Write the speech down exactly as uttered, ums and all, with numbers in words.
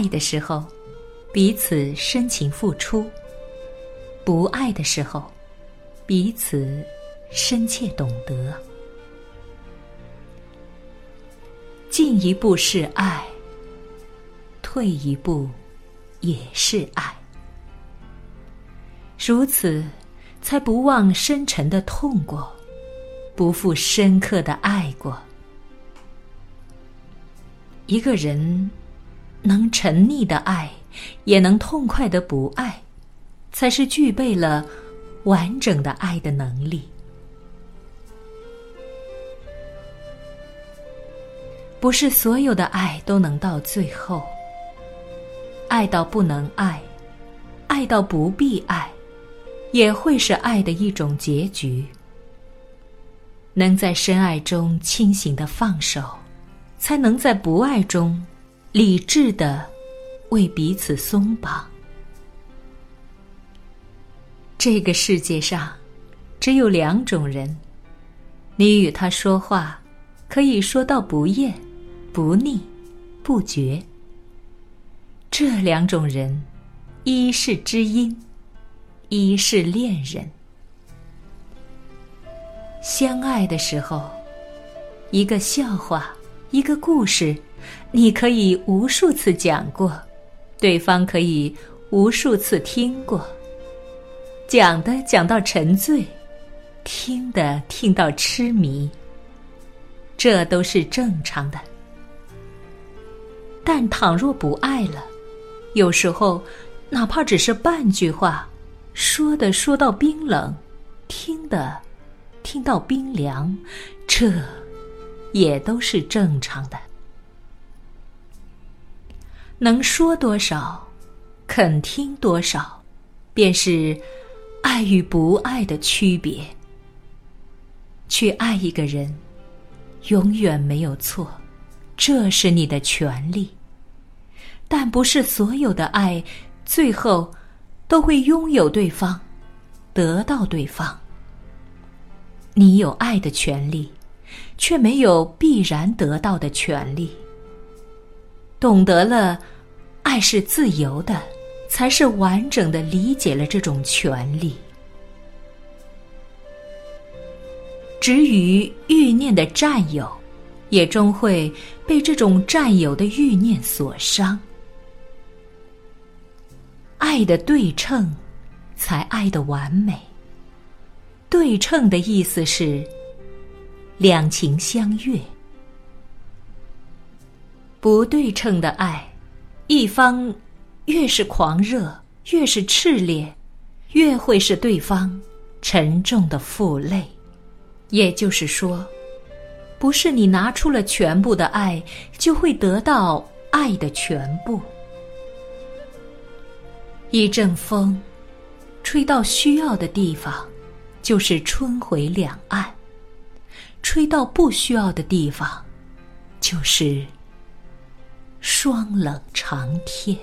爱的时候，彼此深情付出；不爱的时候，彼此深切懂得。进一步是爱，退一步也是爱。如此，才不忘深沉的痛过，不负深刻的爱过。一个人能沉溺的爱，也能痛快的不爱，才是具备了完整的爱的能力。不是所有的爱都能到最后，爱到不能爱，爱到不必爱，也会是爱的一种结局。能在深爱中清醒的放手，才能在不爱中理智的为彼此松绑。这个世界上只有两种人，你与他说话可以说到不厌不腻不绝，这两种人，一是知音，一是恋人。相爱的时候，一个笑话，一个故事，你可以无数次讲过，对方可以无数次听过，讲的讲到沉醉，听的听到痴迷，这都是正常的。但倘若不爱了，有时候哪怕只是半句话，说的说到冰冷，听的听到冰凉，这也都是正常的。能说多少，肯听多少，便是爱与不爱的区别。去爱一个人，永远没有错，这是你的权利。但不是所有的爱，最后都会拥有对方，得到对方。你有爱的权利，却没有必然得到的权利。懂得了爱是自由的，才是完整的理解了这种权利。至于欲念的占有，也终会被这种占有的欲念所伤。爱的对称，才爱的完美。对称的意思是两情相悦。不对称的爱，一方越是狂热，越是炽烈，越会是对方沉重的负累。也就是说，不是你拿出了全部的爱，就会得到爱的全部。一阵风吹到需要的地方，就是春回两岸；吹到不需要的地方，就是霜冷长天。